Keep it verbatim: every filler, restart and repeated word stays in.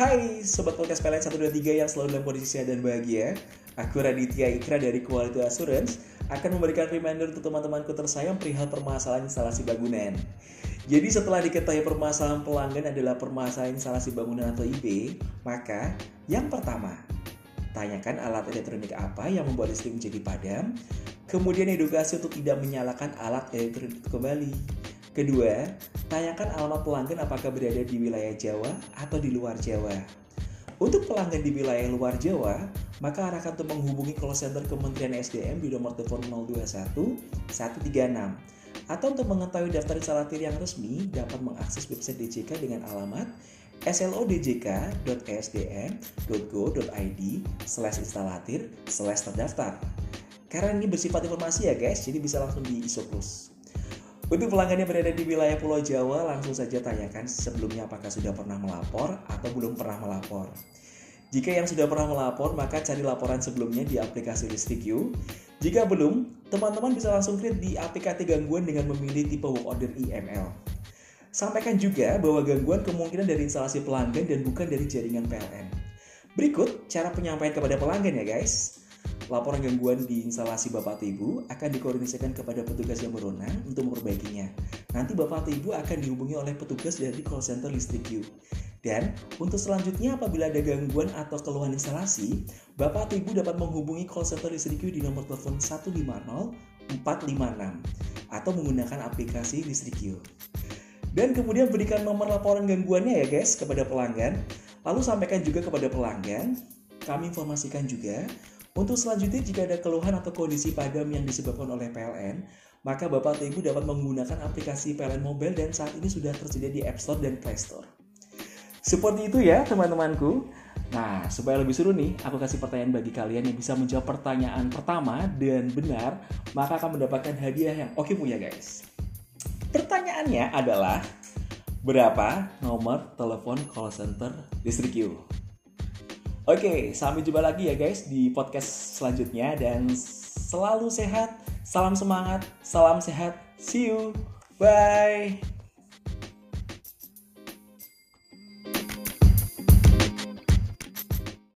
Hai Sobat Podcast P L N seratus dua puluh tiga yang selalu dalam kondisi sehat dan bahagia. Aku Raditya Ikra dari Quality Assurance akan memberikan reminder untuk teman-temanku tersayang perihal permasalahan instalasi bangunan. Jadi setelah diketahui permasalahan pelanggan adalah permasalahan instalasi bangunan atau I B, maka yang pertama, tanyakan alat elektronik apa yang membuat listrik menjadi padam. Kemudian edukasi untuk tidak menyalakan alat elektronik kembali. Kedua, tanyakan alamat pelanggan apakah berada di wilayah Jawa atau di luar Jawa. Untuk pelanggan di wilayah luar Jawa, maka arahkan untuk menghubungi call center Kementerian S D M di nomor telepon nol dua satu, satu tiga enam. Atau untuk mengetahui daftar instalatir yang resmi, dapat mengakses website D J K dengan alamat slodjk dot e s d m dot go dot i d slash instalatir slash terdaftar. Karena ini bersifat informasi ya guys, jadi bisa langsung di isoplus. Untuk pelanggan yang berada di wilayah Pulau Jawa, langsung saja tanyakan sebelumnya apakah sudah pernah melapor atau belum pernah melapor. Jika yang sudah pernah melapor, maka cari laporan sebelumnya di aplikasi ListiQ. Jika belum, teman-teman bisa langsung klik di A P K T Gangguan dengan memilih tipe work order E M L. Sampaikan juga bahwa gangguan kemungkinan dari instalasi pelanggan dan bukan dari jaringan P L N. Berikut cara penyampaian kepada pelanggan ya guys. Laporan gangguan di instalasi Bapak atau Ibu akan dikoordinasikan kepada petugas yang berwenang untuk memperbaikinya. Nanti Bapak atau Ibu akan dihubungi oleh petugas dari call center ListrikQ. Dan untuk selanjutnya apabila ada gangguan atau keluhan instalasi, Bapak atau Ibu dapat menghubungi call center ListrikQ di nomor telepon satu lima nol, empat lima enam atau menggunakan aplikasi ListrikQ. Dan kemudian berikan nomor laporan gangguannya ya guys kepada pelanggan. Lalu sampaikan juga kepada pelanggan, kami informasikan juga untuk selanjutnya jika ada keluhan atau kondisi padam yang disebabkan oleh P L N, maka Bapak atau Ibu dapat menggunakan aplikasi P L N mobile dan saat ini sudah tersedia di App Store dan Play Store. Seperti itu ya teman-temanku. Nah, supaya lebih seru nih, aku kasih pertanyaan bagi kalian yang bisa menjawab pertanyaan pertama dan benar, maka akan mendapatkan hadiah yang oke punya guys. Pertanyaannya adalah, berapa nomor telepon call center ListrikQ? Oke, sampai jumpa lagi ya guys di podcast selanjutnya dan selalu sehat, salam semangat, salam sehat, see you, bye!